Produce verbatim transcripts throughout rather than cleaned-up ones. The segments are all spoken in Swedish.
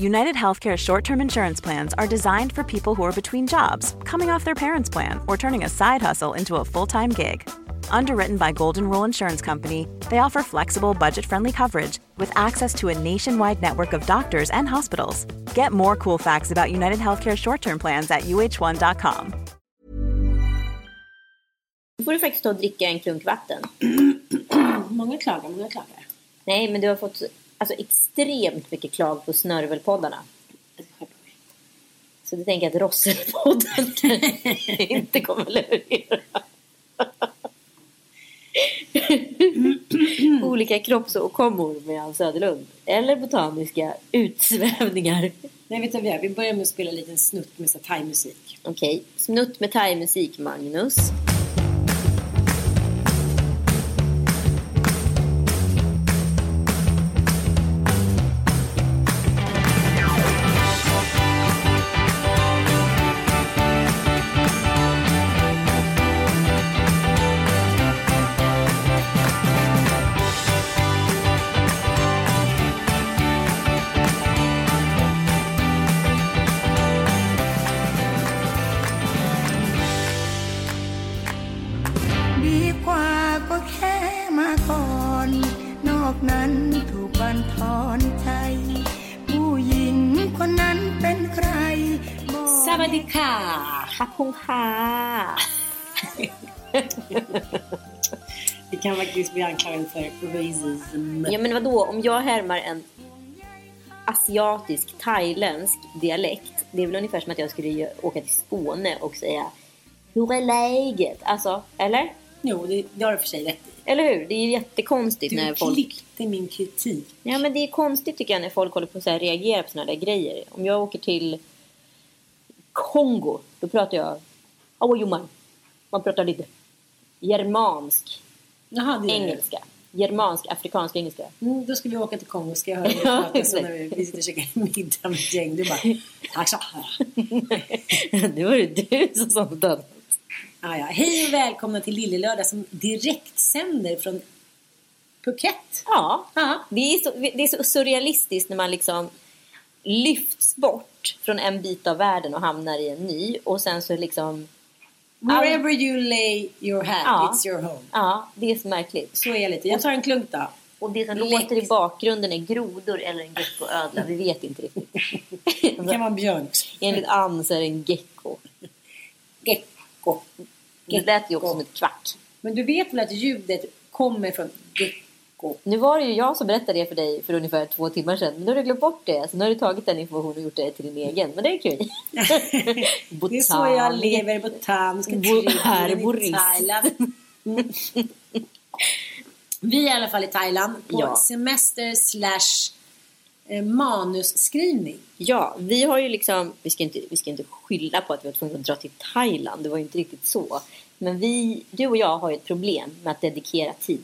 United Healthcare short-term insurance plans are designed for people who are between jobs, coming off their parents' plan, or turning a side hustle into a full-time gig. Underwritten by Golden Rule Insurance Company, they offer flexible, budget-friendly coverage with access to a nationwide network of doctors and hospitals. Get more cool facts about United Healthcare short-term plans at u h one dot com. Nu får du faktiskt ta och dricka en klunk vatten. Många klagar, många klagar. Nej, men du har fått... Alltså extremt mycket klag på snörvelpoddarna. Så du tänker att Rosselpodden inte kommer att leverera. Olika kroppsåkommor med Söderlund. Eller botaniska utsvävningar. Nej, vet du vad? Vi börjar med att spela en liten snutt med thai-musik. Okej, okay. Snutt med thai-musik, Magnus. Det kan faktiskt bli anklagad för racism. Ja, men vadå, om jag härmar en asiatisk, thailändsk dialekt, det är väl ungefär som att jag skulle åka till Skåne och säga hur är läget? Alltså, eller? Jo, det, det har du för sig rätt i. Eller hur? Det är ju jättekonstigt du när folk... Du klickte min kritik. Ja, men det är konstigt tycker jag när folk håller på att reagera på sådana där grejer. Om jag åker till Kongo, då pratar jag awajuman. Man pratar lite germansk. Jaha, det är engelska. Det. Germansk, afrikansk, engelska. Mm, då ska vi åka till Kongo, ska jag höra dig prata så när vi, vi sitter och käkar middag med ett gäng. Du bara, tack så. Det var ju du som sa något annat. Ah, ja. Hej och välkomna till Lillelördag som direkt sänder från Phuket. Ja, det är, så, det är så surrealistiskt när man liksom lyfts bort från en bit av världen och hamnar i en ny. Och sen så liksom... Wherever you lay your hand, ja, it's your home. Ja, det är så märkligt. Så är jag lite. Jag tar en klunk då. Och det som Lex. Låter i bakgrunden är grodor eller en geckoödla. Vi vet inte riktigt. Det kan vara björn. Enligt Ann så är det en gecko. Gecko. Det lät ju också som ett kvack. Men du vet väl att ljudet kommer från gecko? Nu var det ju jag som berättade det för dig för ungefär två timmar sedan. Men nu har du glömt bort det. Så nu har du tagit den informationen och gjort det till din egen. Men det är kul. Botan. Det är så jag lever i botan. Vi är i alla fall i Thailand. På ja. semester slash manusskrivning. Ja, vi har ju liksom... Vi ska inte, vi ska inte skylla på att vi var tvungna att dra till Thailand. Det var ju inte riktigt så. Men vi, du och jag har ju ett problem med att dedikera tid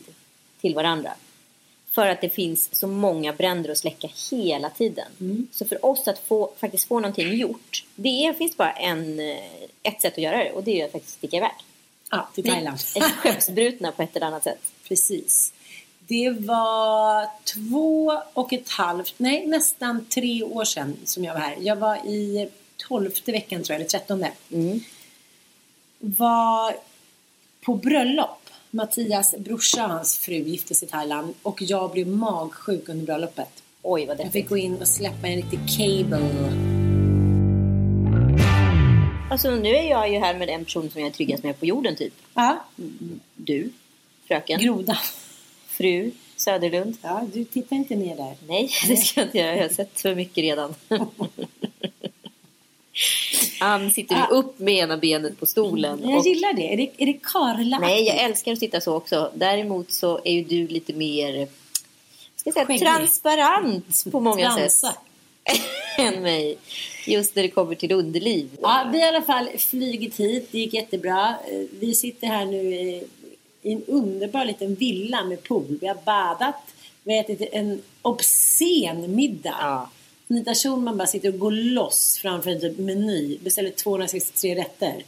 till varandra. För att det finns så många bränder att släcka hela tiden. Mm. Så för oss att få, faktiskt få någonting gjort. Det är, finns bara en, ett sätt att göra det. Och det är att faktiskt sticka iväg. Ja, till Thailand. Vi är skeppsbrutna på ett eller annat sätt. Precis. Det var två och ett halvt, nej nästan tre år sedan som jag var här. Jag var i tolfte veckan tror jag, eller trettonde. Mm. Var på bröllop. Mattias brorsa och hans fru giftes i Thailand. Och jag blev magsjuk under bröllopet. Oj, vad det. Jag fick gå in och släppa en riktig cable. Alltså nu är jag ju här med en person som jag är tryggast med på jorden typ. Ja. Du, fröken. Groda. Fru Söderlund. Ja, du tittar inte ner där. Nej, det ska jag inte göra. Jag har sett för mycket redan. Ann sitter ju upp med ena benet på stolen. Jag och... gillar det. Är det, är det Karla? Nej, jag älskar att sitta så också. Däremot så är ju du lite mer, ska jag säga, skäggig, transparent på många Transa. sätt. än mig. Just när det kommer till underliv. Ja, vi har i alla fall flygit hit. Det gick jättebra. Vi sitter här nu i en underbar liten villa med pool. Vi har badat. Vi har ätit en obscen middag. Ja. Nita Schulman bara sitter och går loss framför en meny. Beställer tvåhundrasextiotre rätter.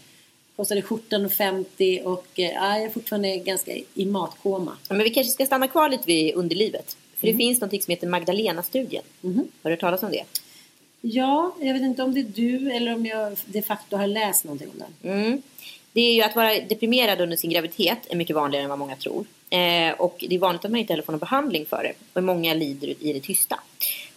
Kostade fjorton femtio och ja, jag är fortfarande ganska i matkoma. Ja, men vi kanske ska stanna kvar lite vid underlivet. För det mm. finns något som heter Magdalena-studien. Mm. Har du hört talas om det? Ja, jag vet inte om det är du eller om jag de facto har läst någonting om den. Mm. Det är ju att vara deprimerad under sin graviditet är mycket vanligare än vad många tror. Eh, och det är vanligt att man inte heller får någon behandling för det. Och många lider i det tysta.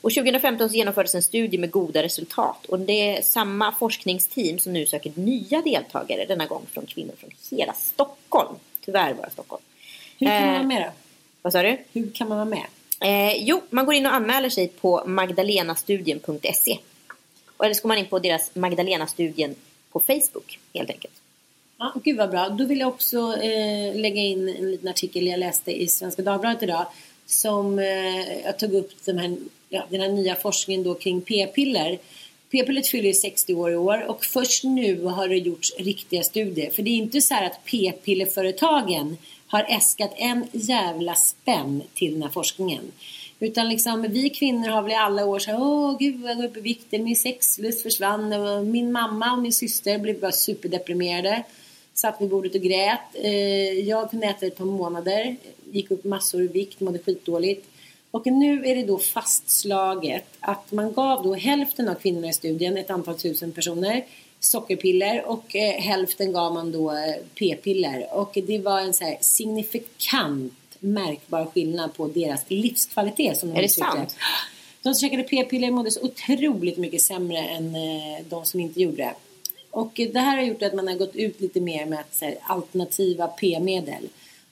Och tjugo femton så genomfördes en studie med goda resultat. Och det är samma forskningsteam som nu söker nya deltagare. Denna gång från kvinnor från hela Stockholm. Tyvärr bara Stockholm. Hur kan man vara med då? Vad sa du? Hur kan man vara med? Eh, jo, man går in och anmäler sig på magdalena studien punkt se. Eller så går man in på deras Magdalena-studien på Facebook helt enkelt. Ja, gud vad bra. Då vill jag också eh, lägga in en liten artikel jag läste i Svenska Dagbladet idag. Som eh, jag tog upp den här, ja, den här nya forskningen då kring p-piller. P-pillret fyller sextio år i år och först nu har det gjorts riktiga studier. För det är inte så här att p-pillerföretagen har äskat en jävla spänn till den här forskningen. Utan liksom, vi kvinnor har väl i alla år så här, åh gud jag går upp i vikt, min sexlust försvann, och min mamma och min syster blev bara superdeprimerade. Satt vid bordet och grät. Jag kunde äta ett par månader, gick upp massor i vikt, mådde skitdåligt. Och nu är det då fastslaget att man gav då hälften av kvinnorna i studien, ett antal tusen personer, sockerpiller och eh, hälften gav man då eh, p-piller. Och det var en så här signifikant märkbar skillnad på deras livskvalitet. Som de är det tyckte. sant? De som käkade p-piller mådde så otroligt mycket sämre än eh, de som inte gjorde det. Och eh, det här har gjort att man har gått ut lite mer med att, så här, alternativa p-medel.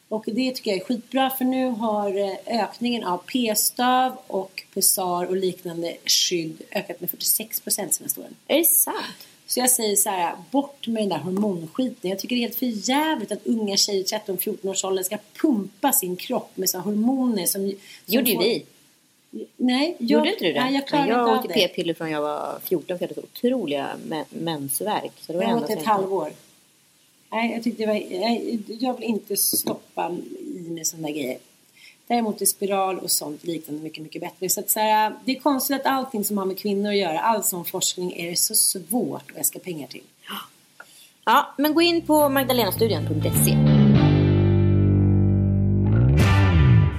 Och det tycker jag är skitbra, för nu har ökningen av p-stav och pessar och liknande skydd ökat med fyrtiosex procent senaste åren. Är det sant? Så jag säger så här, bort med den där hormonskiten. Jag tycker det är helt för jävligt att unga tjejer tretton fjorton års åldern ska pumpa sin kropp med så här hormoner som... som Gjorde får... vi? Nej, jag... Gjorde inte du det? Nej, jag klarade inte av det. Jag åt p-piller från jag var fjorton, för jag hade så otroliga mensvärk. Så det var jag åt ett halvår. Nej, jag tyckte det var... Jag vill inte stoppa i mig sådana grejer. Däremot är spiral och sånt liknande mycket, mycket bättre. Så att så här, det är konstigt att allting som har med kvinnor att göra, all sån forskning, är det så svårt att äska pengar till. Ja, men gå in på magdalena studien punkt se.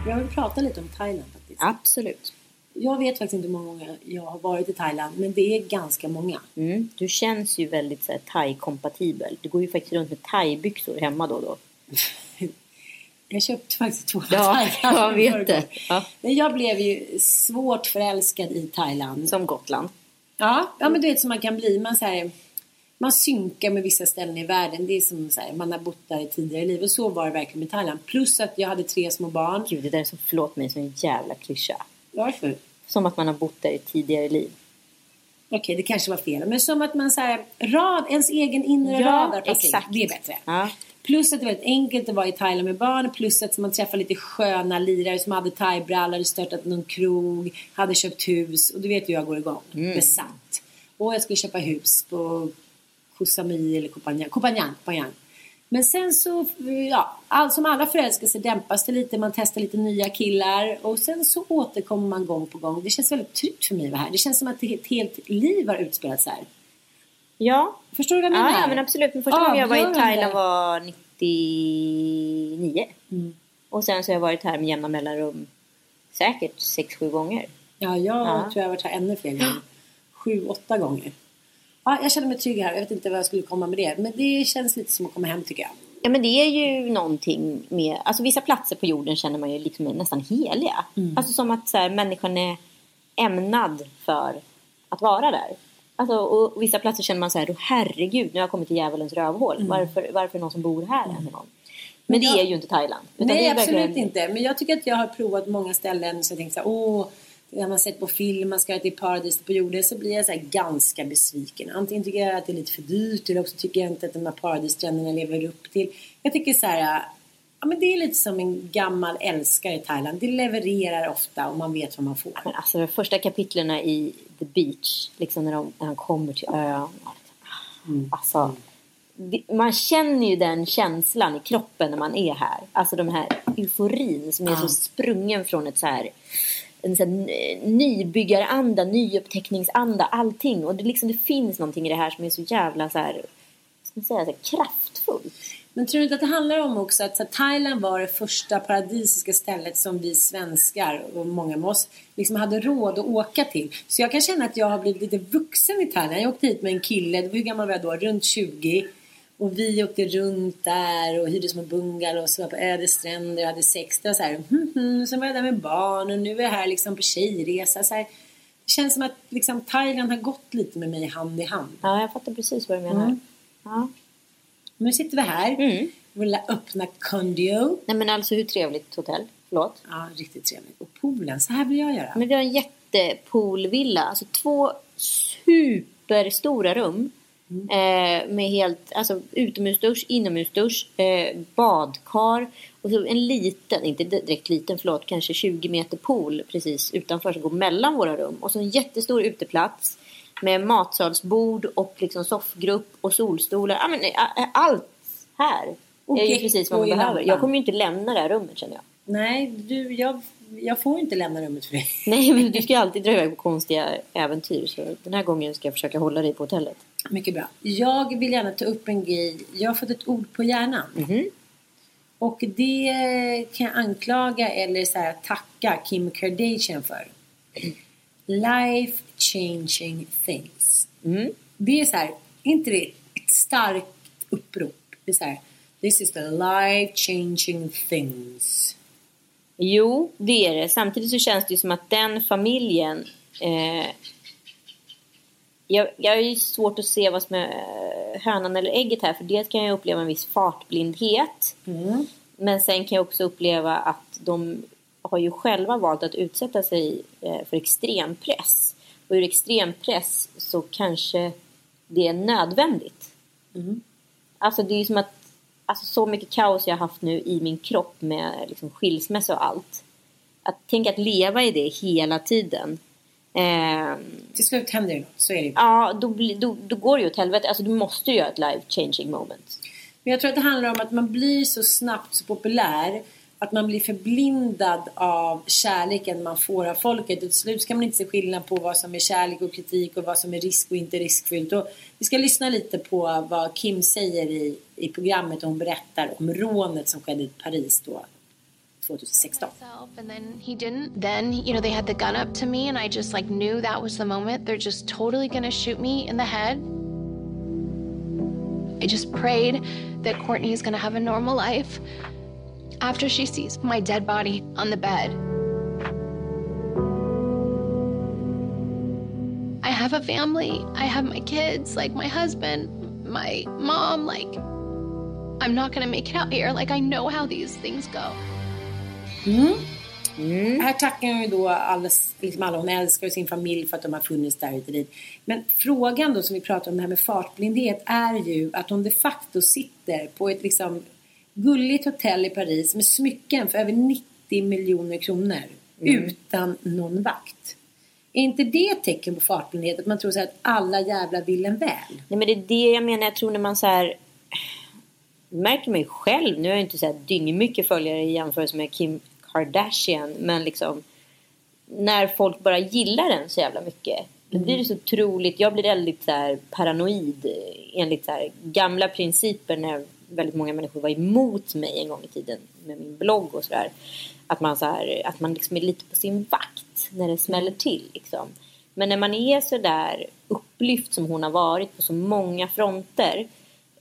Jag vill prata lite om Thailand faktiskt. Absolut. Jag vet faktiskt inte hur många jag har varit i Thailand, men det är ganska många. Mm. Du känns ju väldigt så här thai-kompatibel. Du går ju faktiskt runt med thai-byxor hemma då och då. Jag köpte faktiskt två ja, jag vet det. Ja. Men jag blev ju svårt förälskad i Thailand. Som Gotland. Ja, ja men du vet som man kan bli. Man, så här, man synkar med vissa ställen i världen. Det är som så här, man har bott där i tidigare liv. Och så var det verkligen med Thailand. Plus att jag hade tre små barn. Gud, det där är så, förlåt mig, som en jävla klyscha. Varför? Som att man har bott där i tidigare liv. Okej, det kanske var fel. Men som att man så här, rad, ens egen inre ja, radar passar. Exakt. Det är bättre. Ja. Plus att det var väldigt enkelt att vara i Thailand med barn. Plus att man träffade lite sköna lirare som hade thaibrallor, hade störtat någon krog, hade köpt hus. Och du vet hur jag går igång. Mm. Besatt. Och jag skulle köpa hus på Kusami eller Koppanyang. Koppanyang, Koppanyang. Men sen så, ja, all, som alla förälskelser dämpas det lite. Man testar lite nya killar. Och sen så återkommer man gång på gång. Det känns väldigt tryggt för mig det här. Det känns som att ett helt liv har utspelats här. Ja, förstår du vad jag menar? Ja, ja men absolut. Men första gången ja, jag var i Thailand var nittionio. Mm. Och sen så har jag varit här med jämna mellanrum säkert sex sju gånger. Ja, jag ja. tror jag har varit här ännu fler gånger. sju åtta gånger. Ja, jag känner mig trygg här. Jag vet inte vad jag skulle komma med det. Men det känns lite som att komma hem tycker jag. Ja, men det är ju någonting med... Alltså vissa platser på jorden känner man ju liksom nästan heliga. Mm. Alltså som att så här, människan är ämnad för att vara där. Alltså, och vissa platser känner man så här, herregud, nu har jag kommit till djävulens rövhål. Mm. Varför, varför är någon som bor här? Mm. Eller någon? Men, men jag, det är ju inte Thailand. Utan nej, det är absolut verkligen... inte. Men jag tycker att jag har provat många ställen så jag tänkte så här, åh, det har man sett på film, man ska till paradiset på jorden, så blir jag så här ganska besviken. Antingen tycker jag att det är lite för dyrt, eller också tycker jag inte att de här paradisstränderna lever upp till. Jag tycker så här, ja, men det är lite som en gammal älskare i Thailand. Det levererar ofta och man vet vad man får. Ja, alltså de första kapitlerna i The Beach, liksom när, de, när han kommer till ön. Mm. Alltså, det, man känner ju den känslan i kroppen när man är här. Alltså de här euforin som är mm. så sprungen från ett så här... en sån nybyggaranda, nyupptäckningsanda, allting. Och det, liksom, det finns någonting i det här som är så jävla så här, ska man säga, så här kraftfullt. Men tror du inte att det handlar om också att, att Thailand var det första paradisiska stället som vi svenskar och många av oss liksom hade råd att åka till. Så jag kan känna att jag har blivit lite vuxen i Thailand. Jag åkte hit med en kille, hur gammal var jag då? Runt tjugo. Och vi åkte runt där och hyrde små bungalow och så var på ödestränder och hade sex. Och så här, hm, hm, sen var jag där med barn och nu är jag här liksom på tjejresa. Så här, det känns som att liksom, Thailand har gått lite med mig hand i hand. Ja, jag fattar precis vad du menar. Mm. Ja. Nu sitter vi här. Mm. Vår lilla öppna kondio. Nej men alltså hur trevligt hotell. Förlåt. Ja, riktigt trevligt. Och poolen, så här vill jag göra. Men vi har en jättepoolvilla. Alltså två superstora rum. Mm. Eh, med helt, alltså utomhusdusch, inomhusdusch, eh, badkar och så en liten, inte direkt liten, förlåt, kanske tjugo meter pool precis utanför som går mellan våra rum, och så en jättestor uteplats med matsalsbord och liksom soffgrupp och solstolar, ah, men, ah, allt här okay. är ju precis vad man behöver. Jag kommer ju inte lämna det här rummet, känner jag. Nej, du, jag, jag får inte lämna rummet för dig. Nej, men du ska alltid dra iväg på konstiga äventyr. Så den här gången ska jag försöka hålla dig på hotellet. Mycket bra. Jag vill gärna ta upp en grej. Jag har fått ett ord på hjärnan. Mm-hmm. Och det kan jag anklaga eller så här, tacka Kim Kardashian för. Life changing things. Mm. Det är så här, inte det ett starkt upprop. Det är så här, this is the life changing things. Jo, det är det. Samtidigt så känns det ju som att den familjen... Eh, jag, jag är ju svårt att se vad som är hönan eller ägget här. För det kan jag uppleva en viss fartblindhet. Mm. Men sen kan jag också uppleva att de har ju själva valt att utsätta sig för extrem press. Och ur extrem press så kanske det är nödvändigt. Mm. Alltså det är ju som att... Alltså så mycket kaos jag har haft nu i min kropp med liksom skilsmässa och allt. Att tänka att leva i det hela tiden. Eh, Till slut händer det något, så är det. Ja, då, då, då går det ju åt helvete. Alltså du måste ju göra ett life-changing moment. Men jag tror att det handlar om att man blir så snabbt så populär. Att man blir förblindad av kärleken man får av folket. Och till slut ska man inte se skillnad på vad som är kärlek och kritik. Och vad som är risk och inte riskfyllt. Och vi ska lyssna lite på vad Kim säger i, i programmet. Och hon berättar om rånet som skedde i Paris då. twenty sixteen. And then he didn't. Then, you know, they had the gun up to me. And I just like knew that was the moment. They're just totally gonna shoot me in the head. I just prayed that Courtney is gonna have a normal life. After she sees my dead body on the bed. I have a family. I have my kids, like my husband, my mom, like I'm not gonna make it out here. Like I know how these things go. Mm. Mm. Här tackar jag ju då alls, liksom alla hon älskar och sin familj för att de har funnits där ute dit. Men frågan då som vi pratar om det här med fartblindhet är ju att hon de facto sitter på ett liksom gulligt hotell i Paris med smycken för över nittio miljoner kronor mm. utan någon vakt. Är inte det ett tecken på fartblindhet att man tror så här att alla jävla vill en väl? Nej, men det är det jag menar. Jag tror när man så här märker mig själv, nu har jag inte så här dyngmycket följare i jämförelse med Kim Kardashian, men liksom när folk bara gillar den så jävla mycket. Mm. Då blir det så otroligt, jag blir väldigt så här paranoid enligt så här gamla principer när väldigt många människor var emot mig en gång i tiden med min blogg och sådär. Att man, så här, att man liksom är lite på sin vakt när det smäller till. Liksom. Men när man är så där upplyft som hon har varit på så många fronter,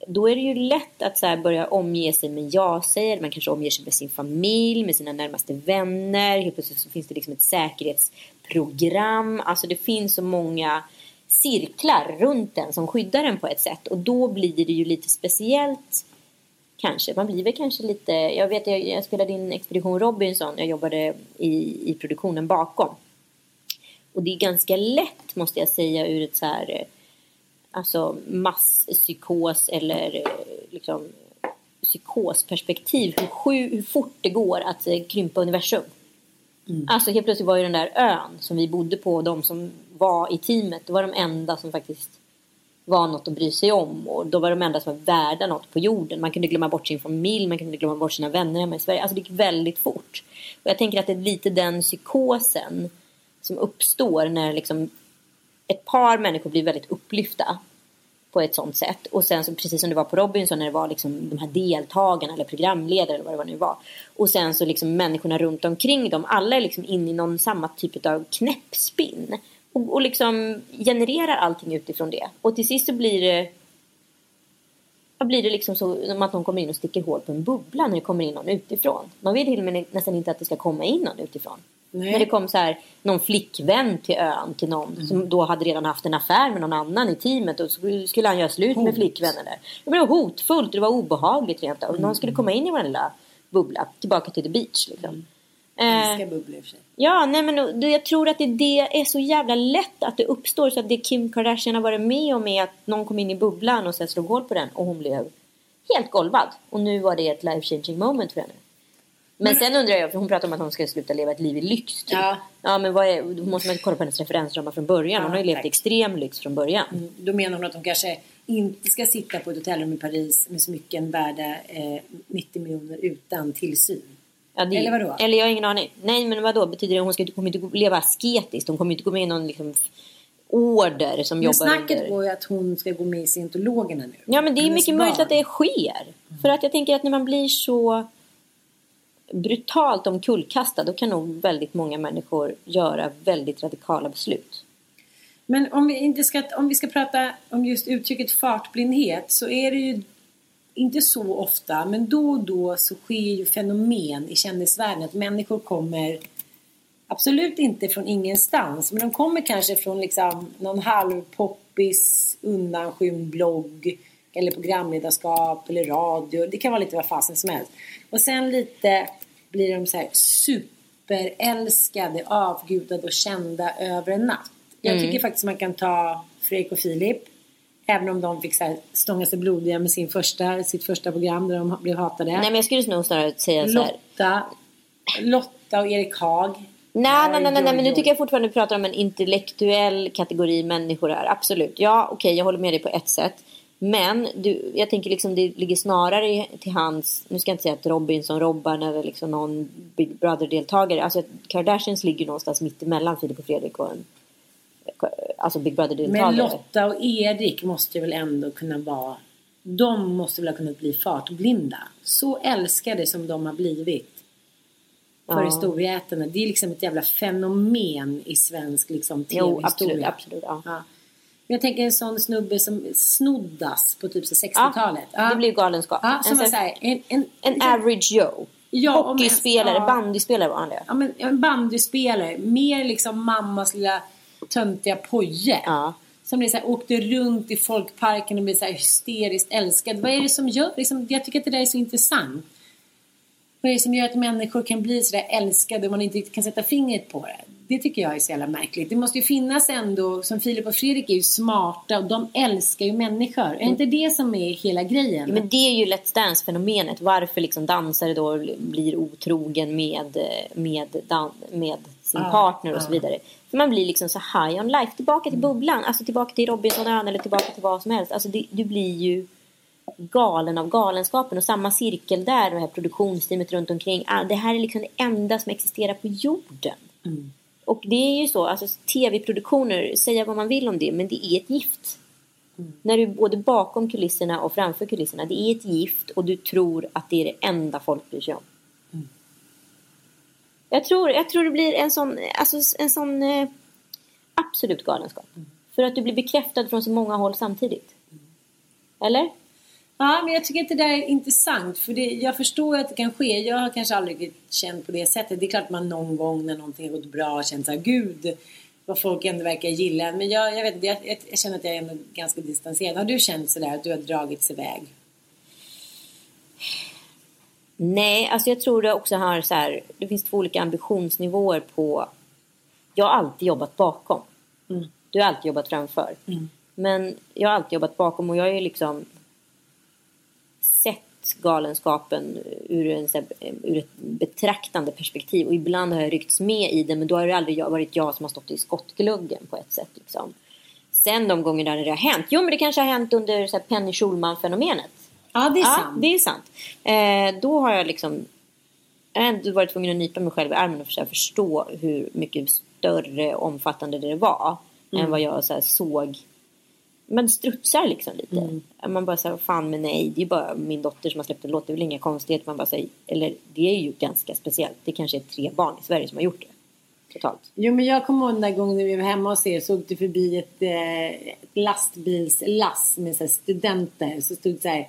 då är det ju lätt att så här börja omge sig med ja-säger. Man kanske omger sig med sin familj, med sina närmaste vänner. Helt plötsligt så finns det liksom ett säkerhetsprogram. Alltså det finns så många cirklar runt den som skyddar den på ett sätt. Och då blir det ju lite speciellt. Kanske, man blir väl kanske lite... Jag vet, jag, jag spelade in Expedition Robinson. Jag jobbade i, i produktionen bakom. Och det är ganska lätt, måste jag säga, ur ett så här, alltså masspsykos eller liksom psykosperspektiv, hur, sju, hur fort det går att krympa universum. Mm. Alltså helt plötsligt var ju den där ön som vi bodde på, de som var i teamet, det var de enda som faktiskt var något att bry sig om, och då var de enda som var värda något på jorden. Man kunde glömma bort sin familj, man kunde glömma bort sina vänner hemma i Sverige. Alltså det gick väldigt fort. Och jag tänker att det är lite den psykosen som uppstår när liksom ett par människor blir väldigt upplyfta på ett sånt sätt. Och sen så, precis som det var på Robinson, när det var liksom de här deltagarna eller programledare eller vad det var nu var. Och sen så liksom människorna runt omkring dem, alla är liksom in i någon samma typ av knäppspinn. Och, och liksom genererar allting utifrån det. Och till sist så blir det, ja, blir det liksom så att de kommer in och sticker hål på en bubbla när det kommer in någon utifrån. Man vill till och med nästan inte att det ska komma in någon utifrån. Nej. När det kom så här, någon flickvän till ön till någon mm. som då hade redan haft en affär med någon annan i teamet, och så skulle han göra slut Hot. med flickvännen där. Det var hotfullt, det var obehagligt rent av. Mm. Någon skulle komma in i vår lilla bubbla, tillbaka till The Beach liksom. Mm. Eh, bubbla, ja, nej, men jag tror att det, det är så jävla lätt att det uppstår. Så att det Kim Kardashian har varit med om är att någon kom in i bubblan och sen slog hål på den, och hon blev helt golvad. Och nu var det ett life changing moment för henne. Men sen undrar jag, för hon pratar om att hon ska sluta leva ett liv i lyx typ. Ja. Ja, men vad är, då måste man kolla på hennes referensramar från början. Hon har ju levt i extrem lyx från början. Mm. Då menar hon att hon kanske inte ska sitta på ett hotellrum i Paris med smycken värda eh, nittio miljoner utan tillsyn. Ja, det, eller vadå? Eller jag har ingen aning. Nej, men vadå? Betyder det att hon ska, kommer inte leva asketiskt? Hon kommer inte gå med i någon liksom order som men jobbar under. Men snacket går ju att hon ska gå med i scientologerna nu. Ja, men det är hennes mycket barn. Möjligt att det sker. Mm. För att jag tänker att när man blir så brutalt omkullkastad, då kan nog väldigt många människor göra väldigt radikala beslut. Men om vi, inte ska, om vi ska prata om just uttrycket fartblindhet, så är det ju inte så ofta, men då och då så sker ju fenomen i kändisvärlden att människor kommer absolut inte från ingenstans, men de kommer kanske från liksom någon halvpoppis, undanskymd blogg eller programledarskap eller radio. Det kan vara lite vad fasen som helst. Och sen lite blir de så här superälskade, avgudade och kända över en natt. Jag mm. tycker faktiskt man kan ta Fredrik och Filip. Även om de fick så här stånga sig blodiga med sin första, sitt första program där de blev hatade. Nej, men jag skulle nog snarare säga så här. Lotta, Lotta och Erik Hag. Nej, nej, nej, nej, nej, men nu tycker jag fortfarande att du pratar om en intellektuell kategori människor här. Absolut. Ja, okej, jag håller med dig på ett sätt. Men du, jag tänker liksom det ligger snarare till hans, nu ska jag inte säga att Robinson Robban eller liksom någon Big Brother-deltagare. Alltså Kardashians ligger någonstans mitt emellan Filip och Fredrik och en, alltså Big Brother-deltagare. Men Lotta och Erik måste väl ändå kunna vara, de måste väl ha kunnat bli fartblinda. Så älskade som de har blivit för ja. historieätarna. Det är liksom ett jävla fenomen i svensk liksom T V-historia. Jo, absolut, absolut, ja. ja. Jag tänker en sån snubbe som snoddas på typ så sextiotalet. Ja, det blir galenskap. Ja, som en, så här, en, en, en liksom, average Joe. Ja, hockeyspelare, ja, bandyspelare var han det. Ja, men en bandyspelare. Mer liksom mammas lilla töntiga poje. Ja. Som liksom åkte runt i folkparken och blev så här hysteriskt älskad. Vad är det som gör? Liksom, jag tycker att det där är så intressant. Vad är det som gör att människor kan bli så där älskade och man inte kan sätta fingret på det? Det tycker jag är så jävla märkligt. Det måste ju finnas ändå, som Filip och Fredrik är ju smarta och de älskar ju människor. Är det inte det som är hela grejen? Ja, men det är ju Let's Dance-fenomenet. Varför liksom dansare då blir otrogen med, med, med sin ah, partner och ah. så vidare. För man blir liksom så high on life. Tillbaka till bubblan. Alltså tillbaka till Robinsonön eller tillbaka till vad som helst. Alltså det, du blir ju galen av galenskapen, och samma cirkel där, det här produktionsteamet runt omkring. Det här är liksom det enda som existerar på jorden. Mm. Och det är ju så, alltså tv-produktioner, säga vad man vill om det, men det är ett gift. Mm. När du både bakom kulisserna och framför kulisserna, det är ett gift, och du tror att det är det enda folk bryr sig om. Mm. Jag tror, jag tror det blir en sån, alltså en sån eh, absolut galenskap. Mm. För att du blir bekräftad från så många håll samtidigt. Mm. Eller? Ja, men jag tycker att det där är intressant. För det, jag förstår att det kan ske. Jag har kanske aldrig känt på det sättet. Det är klart att man någon gång när någonting har gått bra känt så här, gud, vad folk ändå verkar gilla. Men jag, jag vet, jag, jag känner att jag är ändå ganska distanserad. Har du känt sådär att du har dragits iväg? Nej, alltså jag tror det också har så här, det finns två olika ambitionsnivåer på jag har alltid jobbat bakom. Mm. Du har alltid jobbat framför. Mm. Men jag har alltid jobbat bakom och jag är ju liksom sett galenskapen ur, en, ur ett betraktande perspektiv. Och ibland har jag ryckts med i det, men då har det aldrig varit jag som har stått i skottgluggen på ett sätt liksom. Sen de gånger där det har hänt. Jo, men det kanske har hänt under så här, Penny Schulman-fenomenet. Ja, det är ja, sant. Det är sant. Eh, då har jag liksom jag har ändå varit tvungen att nypa mig själv i armen och försöka förstå hur mycket större och omfattande det var mm. än vad jag så här, såg. Man strutsar liksom lite. Mm. Man bara säger fan men nej, det är bara min dotter som har släppt en låt. Det är väl inga konstigheter. Man bara säger, eller det är ju ganska speciellt. Det kanske är tre barn i Sverige som har gjort det. Totalt. Jo, men jag kommer ihåg den där gången när vi var hemma och ser så åkte förbi ett, ett lastbilslass med så här studenter. Så stod det så här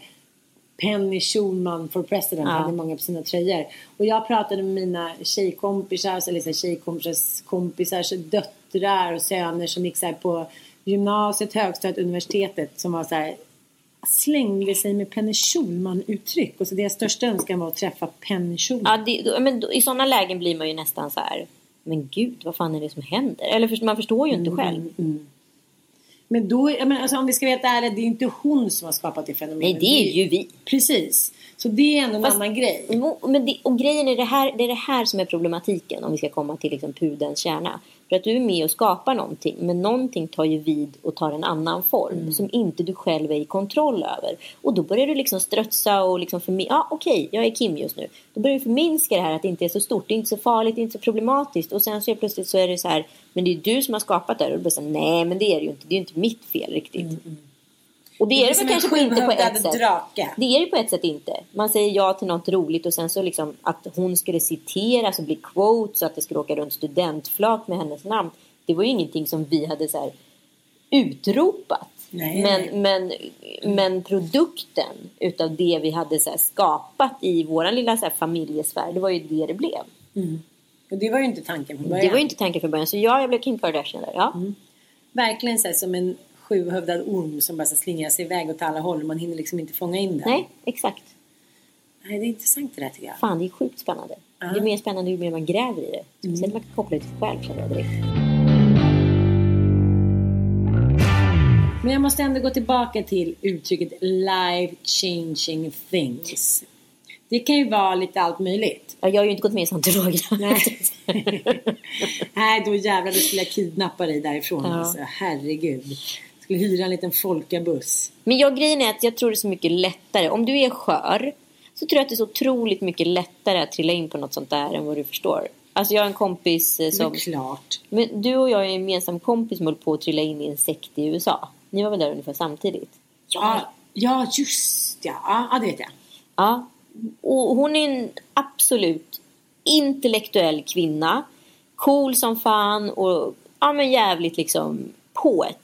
Penny Schulman for president. Ja. Hade många på sina tröjor. Och jag pratade med mina tjejkompisar eller så här tjejkompisars kompisars döttrar och söner som gick så här på gymnasiet, högstadiet, universitetet som var så här slängde sig med Penny Schulman-uttryck. Och så deras största önskan var att träffa Penny Schulman. Ja, det, men i sådana lägen blir man ju nästan så här men gud, vad fan är det som händer? Eller man förstår ju inte mm, själv. Mm. Men då, jag menar, alltså, om vi ska veta ärligt, det är inte hon som har skapat det fenomenet. Nej, det är ju vi. Precis. Så det är ändå en Fast, annan grej. Men det, och grejen är det, här, det är det här som är problematiken om vi ska komma till liksom, pudelns kärna. För att du är med och skapar någonting. Men någonting tar ju vid och tar en annan form. Mm. Som inte du själv är i kontroll över. Och då börjar du liksom strötsa och liksom förminska. Ja, ah, okej, okay, jag är Kim just nu. Då börjar du förminska det här att det inte är så stort. Det är inte så farligt, det är inte så problematiskt. Och sen så är plötsligt så är det så här. Men det är du som har skapat det här. Och du börjar säga, nej men det är det ju inte. Det är ju inte mitt fel riktigt. Mm, mm. Och det är det, är det kanske på inte på ett sätt. Drake. Det är det på ett sätt inte. Man säger ja till något roligt och sen så liksom att hon skulle citeras och bli quotes så att det skulle åka runt studentflak med hennes namn. Det var ju ingenting som vi hade så här utropat. Nej. Men, men, men produkten utav det vi hade så här skapat i våran lilla så här familjesfär, det var ju det det blev. Mm. Och det var ju inte tanken från början. Det var ju inte tanken från början. Så ja, jag blev Kim Kardashian där. Ja. Mm. Verkligen så här, som en sjuhövdad orm som bara slingar sig iväg åt alla håll. Man hinner liksom inte fånga in den. Nej, exakt. Nej, det är intressant det där tycker jag. Fan, det är sjukt spännande. Uh-huh. Det är mer spännande ju mer man gräver i det. Mm. Sen man kan koppla det till själv, känner jag direkt. Men jag måste ändå gå tillbaka till uttrycket life-changing things. Det kan ju vara lite allt möjligt. Ja, jag har ju inte gått med i santologerna. Nej. Nej, då jävlar, då skulle jag kidnappa dig därifrån. Ja. Alltså, herregud. Skulle hyra en liten folkabuss. Men jag, grejen är att jag tror det är så mycket lättare. Om du är skör så tror jag att det är så otroligt mycket lättare att trilla in på något sånt där än vad du förstår. Alltså jag har en kompis som... Det är klart. Men du och jag är en gemensam kompis som håller på att trilla in i en sekt i U S A. Ni var väl där ungefär samtidigt? Ja, ja just ja. Ja, det vet jag. Ja, och hon är en absolut intellektuell kvinna. Cool som fan och ja, men jävligt liksom poet.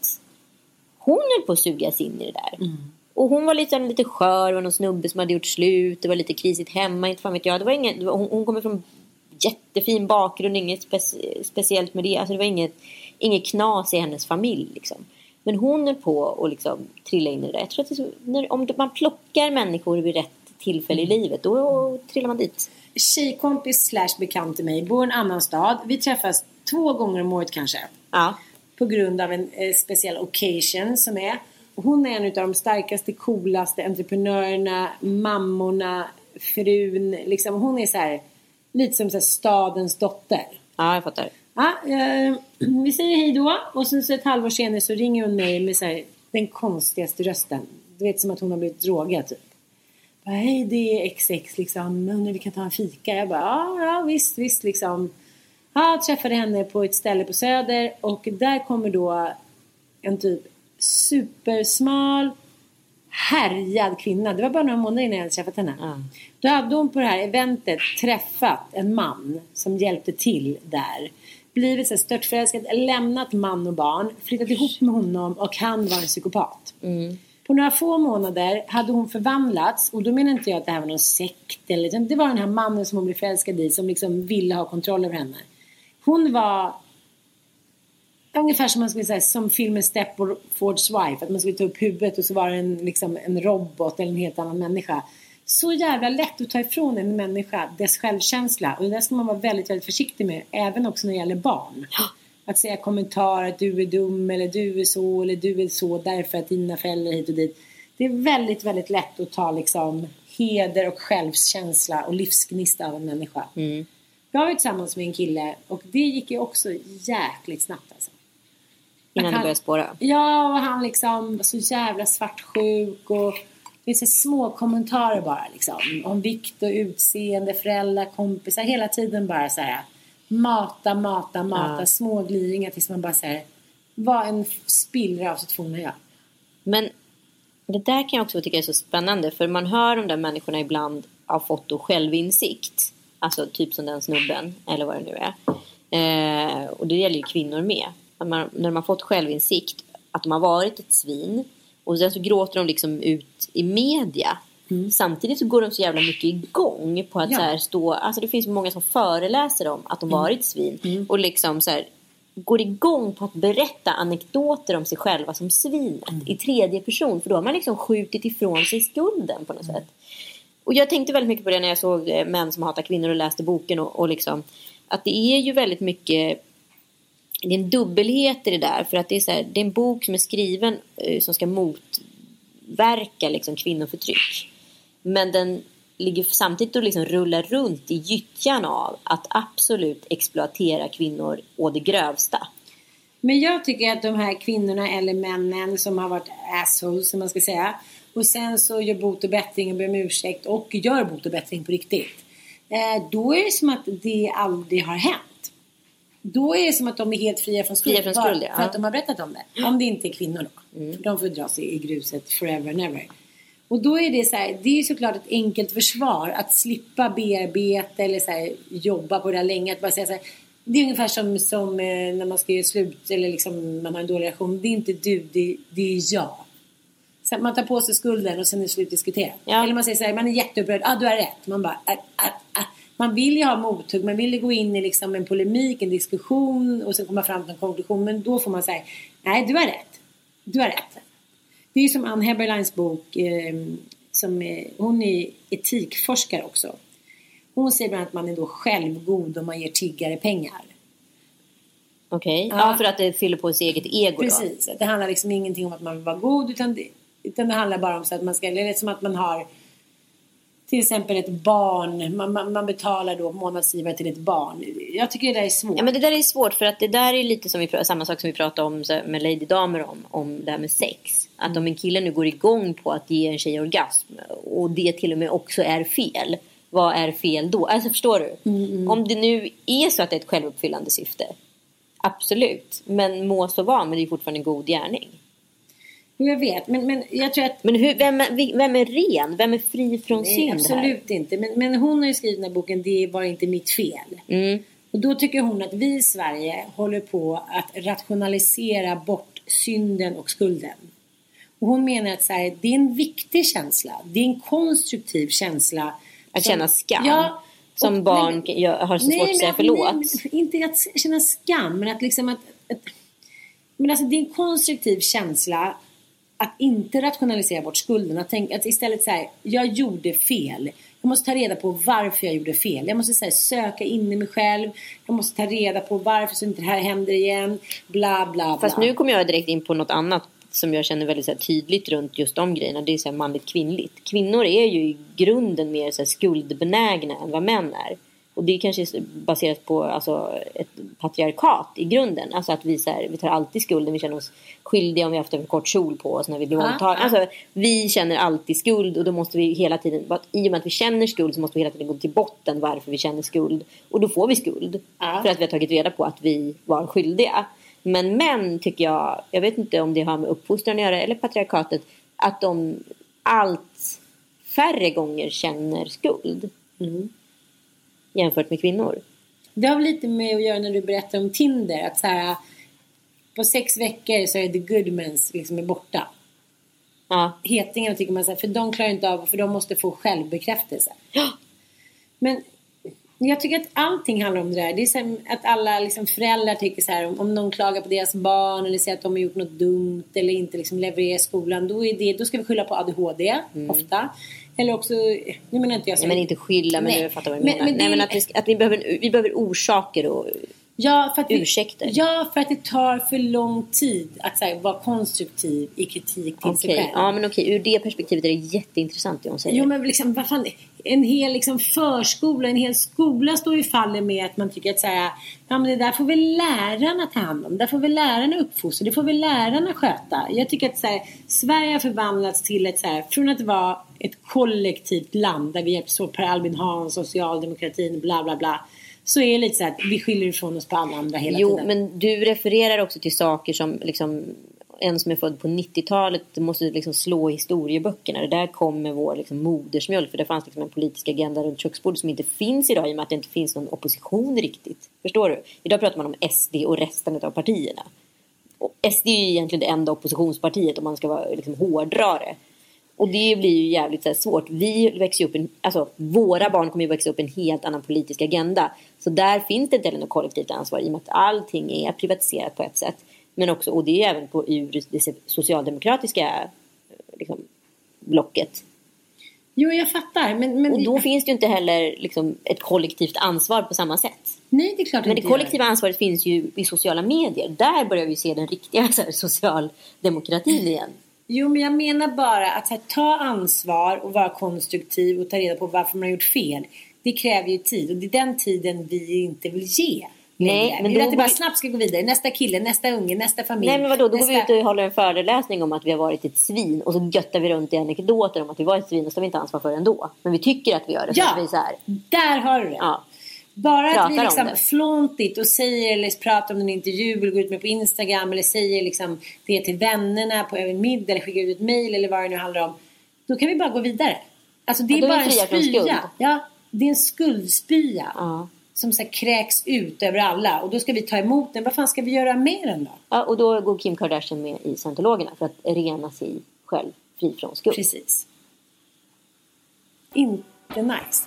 Hon höll på att sugas in i det där. Mm. Och hon var lite, lite skör. Det var någon snubbe som hade gjort slut. Det var lite krisigt hemma. Inte fan vet jag. Det var inget, det var, hon, hon kommer från jättefin bakgrund. Inget spe, speciellt med det. Alltså det var inget, inget knas i hennes familj liksom. Men hon är på att liksom trilla in i det där. Jag tror att det är så, när, om man plockar människor vid rätt tillfälle i livet, då trillar man dit. Tjejkompis slash bekant till mig bor i en annan stad. Vi träffas två gånger om året kanske. Ja. På grund av en eh, speciell occasion som är. Hon är en av de starkaste, coolaste entreprenörerna, mammorna, frun. Liksom. Hon är så här, lite som så här, stadens dotter. Ja, jag fattar. Ja, eh, vi säger hej då. Och sen så ett halvår senare så ringer hon mig med så här, den konstigaste rösten. Du vet som att hon har blivit drogad typ. Hej, det är X X liksom. Undrar vi kan ta en fika. Jag bara, ja, ja visst, visst liksom. Ja, träffade henne på ett ställe på Söder. Och där kommer då en typ supersmal, härjad kvinna. Det var bara några månader innan jag hade träffat henne. Mm. Då hade hon på det här eventet träffat en man som hjälpte till där. Blivit så störtförälskad, lämnat man och barn. Flyttat ihop med honom och han var en psykopat. Mm. På några få månader hade hon förvandlats. Och då menar inte jag att det här var någon sekt. Eller, det var den här mannen som hon blev förälskad i. Som liksom ville ha kontroll över henne. Hon var ungefär som man skulle säga. Som filmen Stepfords Wife. Att man skulle ta upp huvudet och så var det en, liksom, en robot. Eller en helt annan människa. Så jävla lätt att ta ifrån en människa. Dess självkänsla. Och det där ska man vara väldigt, väldigt försiktig med. Även också när det gäller barn. Att säga kommentarer att du är dum eller du är så eller du är så därför att dina föräldrar hit och dit. Det är väldigt, väldigt lätt att ta liksom heder och självkänsla och livsgnista av en människa. Mm. Jag var ju tillsammans med en kille och det gick ju också jäkligt snabbt alltså. Innan han, det började spåra. Ja, och han liksom var så jävla svartsjuk och det är så små kommentarer bara liksom. Om vikt och utseende, föräldrar, kompisar, hela tiden bara så här. Mata, mata, mata, ja. Små gliringar tills man bara säger vad en spillra av sitt forna jag. Men det där kan jag också tycka är så spännande. För man hör de där människorna ibland har fått då självinsikt. Alltså typ som den snubben, eller vad det nu är. Eh, och det gäller ju kvinnor med. Att man, när man har fått självinsikt, att de har varit ett svin. Och sen så gråter de liksom ut i media. Mm. Samtidigt så går de så jävla mycket igång på att ja. Så här stå... Alltså det finns många som föreläser om att de mm. varit svin. Mm. Och liksom så här... går igång på att berätta anekdoter om sig själva som svinet mm. i tredje person. För då har man liksom skjutit ifrån sig skulden på något mm. sätt. Och jag tänkte väldigt mycket på det när jag såg Män som hatar kvinnor och läste boken. Och, och liksom, att det är ju väldigt mycket... Det är en dubbelhet i det där. För att det är, så här, det är en bok som är skriven eh, som ska motverka liksom, kvinnoförtryck. Men den ligger samtidigt och liksom rullar runt i gyttjan av att absolut exploatera kvinnor å det grövsta. Men jag tycker att de här kvinnorna eller männen som har varit assholes som man ska säga. Och sen så gör bot och bättring och ber om ursäkt och gör bot och bättring på riktigt. Eh, då är det som att det aldrig har hänt. Då är det som att de är helt fria från skuld. Fria från skuld ja. För att de har berättat om det. Om det inte är kvinnor då. Mm. För de får dra sig i gruset forever and ever. Och då är det så här, det är såklart ett enkelt försvar att slippa bearbeta eller så här, jobba på det länge. Att bara säga så här, det är ungefär som, som när man ska göra slut eller liksom, man har en dålig relation. Det är inte du, det, det är jag. Så man tar på sig skulden och sen är det slut diskutera. Ja. Eller man säger så här, man är jätteupprörd, ja ah, du har rätt. Man bara, ah, ah, ah. Man vill ju ha mothugg, man vill ju gå in i liksom en polemik, en diskussion och sen komma fram till en konklusion. Men då får man säga, nej du har rätt, du har rätt. Det är ju som Anne Heberleins bok, eh, som är, hon är etikforskare också. Hon säger bland annat att man är då självgod om man ger tiggare pengar. Okej, okay. ja. ja för att det fyller på sig eget ego. Precis, då. Det handlar liksom ingenting om att man vill vara god utan det, utan det handlar bara om så att man ska, eller det är som att man har till exempel ett barn, man, man, man betalar då månadsgivare till ett barn. Jag tycker det där är svårt. Ja men det där är svårt för att det där är lite som vi, samma sak som vi pratade om med Lady Damer om, om det här med sex. Att om en kille nu går igång på att ge en tjej orgasm och det till och med också är fel. Vad är fel då? Alltså förstår du? Mm. Om det nu är så att det är ett självuppfyllande syfte. Absolut. Men må så vara, men det är fortfarande en god gärning. Jag vet, men, men jag tror att... Men hur, vem, är, vem är ren? Vem är fri från synd? Absolut inte. Men, men hon har ju skrivit den här boken, det var inte mitt fel. Mm. Och då tycker hon att vi i Sverige håller på att rationalisera bort synden och skulden. Och hon menar att så här, det är en viktig känsla. Det är en konstruktiv känsla. Att som, känna skam. Ja, som och, barn nej, jag har så nej, svårt att säga förlåt. Nej, men, inte att känna skam, men att liksom att... att men alltså det är en konstruktiv känsla... Att inte rationalisera bort skulden. Att, tänka, att istället säga, jag gjorde fel. Jag måste ta reda på varför jag gjorde fel. Jag måste så här, söka in i mig själv. Jag måste ta reda på varför så inte det här händer igen. Bla, bla, bla. Fast nu kommer jag direkt in på något annat som jag känner väldigt så här, tydligt runt just de grejerna. Det är så här, manligt kvinnligt. Kvinnor är ju i grunden mer så här, skuldbenägna än vad män är. Och det är kanske baserat på alltså, ett patriarkat i grunden. Alltså att vi, så här, vi tar alltid skulden. Vi känner oss skyldiga om vi har haft en kort kjol på oss när vi blir våldtagna. Alltså vi känner alltid skuld och då måste vi hela tiden... I och med att vi känner skuld så måste vi hela tiden gå till botten varför vi känner skuld. Och då får vi skuld. Ja. För att vi har tagit reda på att vi var skyldiga. Men män tycker jag... Jag vet inte om det har med uppfostran att göra eller patriarkatet. Att de allt färre gånger känner skuld. Mm. Jämfört med kvinnor. Det har lite med att göra när du berättar om Tinder. Att så här, på sex veckor så är the good mens liksom är borta. Ja. Hetingarna tycker man så här, för de klarar inte av. För de måste få självbekräftelse. Ja. Men jag tycker att allting handlar om det där. Det är så här, att alla liksom föräldrar tycker så här. Om, om någon klagar på deras barn. Eller säger att de har gjort något dumt. Eller inte liksom levererar i skolan. Då, är det, då ska vi skylla på A D H D. Mm. Ofta. Eller också, nu menar inte jag så. Nej, men inte skylla, men nej. Nu fattar jag vad jag menar. Men, men det, nej, men att vi, att vi, behöver, vi behöver orsaker och Ja, för att det, ursäkter. Ja, för att det tar för lång tid att så här, vara konstruktiv i kritik till okay. sig själv. Ja, men okej, ur det perspektivet är det jätteintressant det hon säger. Jo, men liksom, vad fan, en hel liksom, förskola, en hel skola står ju faller med att man tycker att så här, ja, men det där får väl lärarna ta hand om, där får väl lärarna uppfostra, det får väl lärarna sköta. Jag tycker att så här, Sverige har förvandlats till ett så här, från att vara ett kollektivt land där vi hjälps åt, Per Albin Hansson, socialdemokratin, bla bla bla. Så är det lite så att vi skiljer ifrån oss på alla andra hela jo, tiden. Jo, men du refererar också till saker som liksom, en som är född på nittiotalet måste liksom slå historieböckerna. Det där kommer vår liksom, modersmjölk, för det fanns liksom en politisk agenda runt köksbordet som inte finns idag i och med att det inte finns någon opposition riktigt. Förstår du? Idag pratar man om S D och resten av partierna. Och S D är ju egentligen det enda oppositionspartiet om man ska vara liksom, hårdrare. Och det blir ju jävligt så här, svårt. Vi växer ju upp en, alltså, våra barn kommer ju växa upp en helt annan politisk agenda. Så där finns det inte heller något kollektivt ansvar i och med att allting är privatiserat på ett sätt. Men också, och det är även på ur det socialdemokratiska liksom, blocket. Jo, jag fattar. Men, men... Och då finns det ju inte heller liksom, ett kollektivt ansvar på samma sätt. Nej, det är klart. Men det kollektiva gör. Ansvaret finns ju i sociala medier. Där börjar vi se den riktiga så här, socialdemokratin igen. Jo, men jag menar bara att här, ta ansvar och vara konstruktiv och ta reda på varför man har gjort fel. Det kräver ju tid och det är den tiden vi inte vill ge. Nej, men vi vill att det bara vi... snabbt ska gå vidare. Nästa kille, nästa unge, nästa familj. Nej, men vadå? Då nästa... går vi ut och håller en föreläsning om att vi har varit ett svin och så göttar vi runt i anekdoter om att vi var ett svin och så har vi inte ansvar för det ändå. Men vi tycker att vi gör det. Ja, vi så här... där har du det. Ja. Bara pratar att vi liksom flåntigt och säger eller pratar om en intervju eller går ut med på Instagram eller säger liksom det till vännerna på över middag eller skickar ut ett mejl eller vad det nu handlar om. Då kan vi bara gå vidare. Alltså det är bara en spya. Ja, det är en skuldspya ja. Som så här kräks ut över alla och då ska vi ta emot den. Vad fan ska vi göra med den då? Ja, och då går Kim Kardashian med i scientologerna för att rena sig själv fri från skuld. Precis. Inte nice.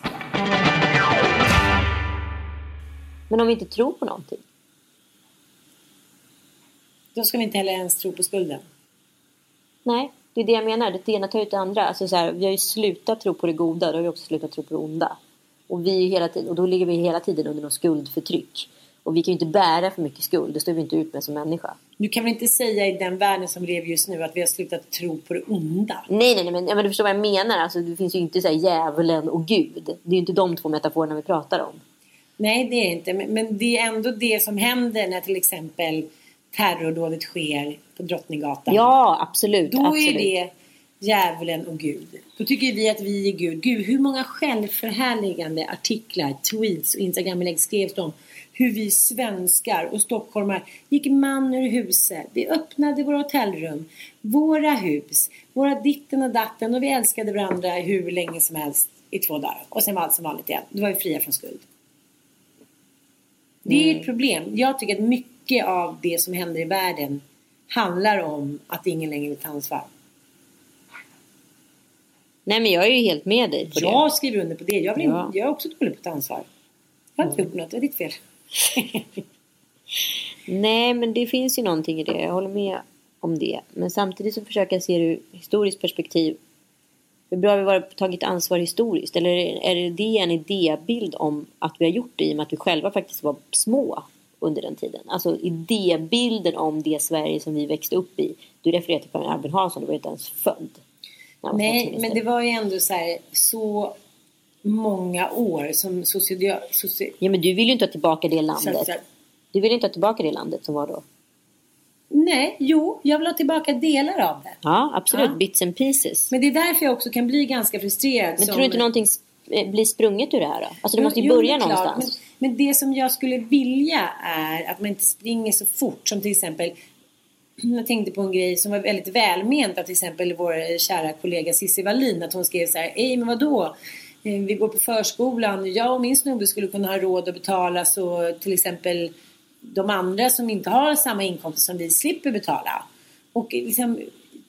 Men om vi inte tror på någonting. Då ska vi inte heller ens tro på skulden. Nej, det är det jag menar. Det ena tar ut det andra. Alltså så här, vi har ju slutat tro på det goda. Då har vi också slutat tro på det onda. Och, vi hela tiden, och då ligger vi hela tiden under någon skuldförtryck. Och vi kan ju inte bära för mycket skuld. Det står vi inte ut med som människa. Du kan väl inte säga i den världen som lever just nu att vi har slutat tro på det onda? Nej, nej, nej. Men, men du förstår vad jag menar. Alltså, det finns ju inte så här djävulen och Gud. Det är ju inte de två metaforerna vi pratar om. Nej, det är inte. Men det är ändå det som händer när till exempel terrordådet sker på Drottninggatan. Ja, absolut. Då absolut. Är det djävulen och Gud. Då tycker vi att vi är Gud. Gud, hur många självförhärligande artiklar, tweets och Instagram-inlägg skrevs om hur vi svenskar och stockholmare gick man ur huset. Vi öppnade våra hotellrum, våra hus, våra ditten och datten och vi älskade varandra hur länge som helst i två dagar. Och sen var allt som vanligt igen. Då var vi fria från skuld. Mm. Det är ett problem. Jag tycker att mycket av det som händer i världen handlar om att ingen längre vill ta ansvar. Nej, men jag är ju helt med dig på jag det. Jag skriver under på det. Jag, vill ja. in, jag är också dålig på att ta ansvar. Jag har inte gjort något. Det är ditt fel. Nej, men det finns ju någonting i det. Jag håller med om det. Men samtidigt så försöker jag se det ur historiskt perspektiv. Hur bra har vi varit tagit ansvar historiskt? Eller är det en idébild om att vi har gjort det i och med att vi själva faktiskt var små under den tiden? Alltså idébilden om det Sverige som vi växte upp i. Du refererar till Per Albin Hansson, du var inte ens född. Nej, men det var ju ändå så här, så många år som sociala... Soci... Ja, men du vill ju inte ha tillbaka det landet. Så, så. Du vill inte ha tillbaka det landet som var då. Nej, jo, jag vill ha tillbaka delar av det. Ja, absolut, ja. Bits and pieces. Men det är därför jag också kan bli ganska frustrerad. Men som... tror du inte någonting sp- blir sprunget ur det här då? Alltså det jo, måste ju jo, börja någonstans. Men, men det som jag skulle vilja är att man inte springer så fort. Som till exempel, jag tänkte på en grej som var väldigt välment. Att till exempel vår kära kollega Cissi Wallin, att hon skrev så här: ej men vadå? Vi går på förskolan. Jag och min snubbe skulle kunna ha råd att betala så till exempel... de andra som inte har samma inkomst som vi slipper betala. Och liksom,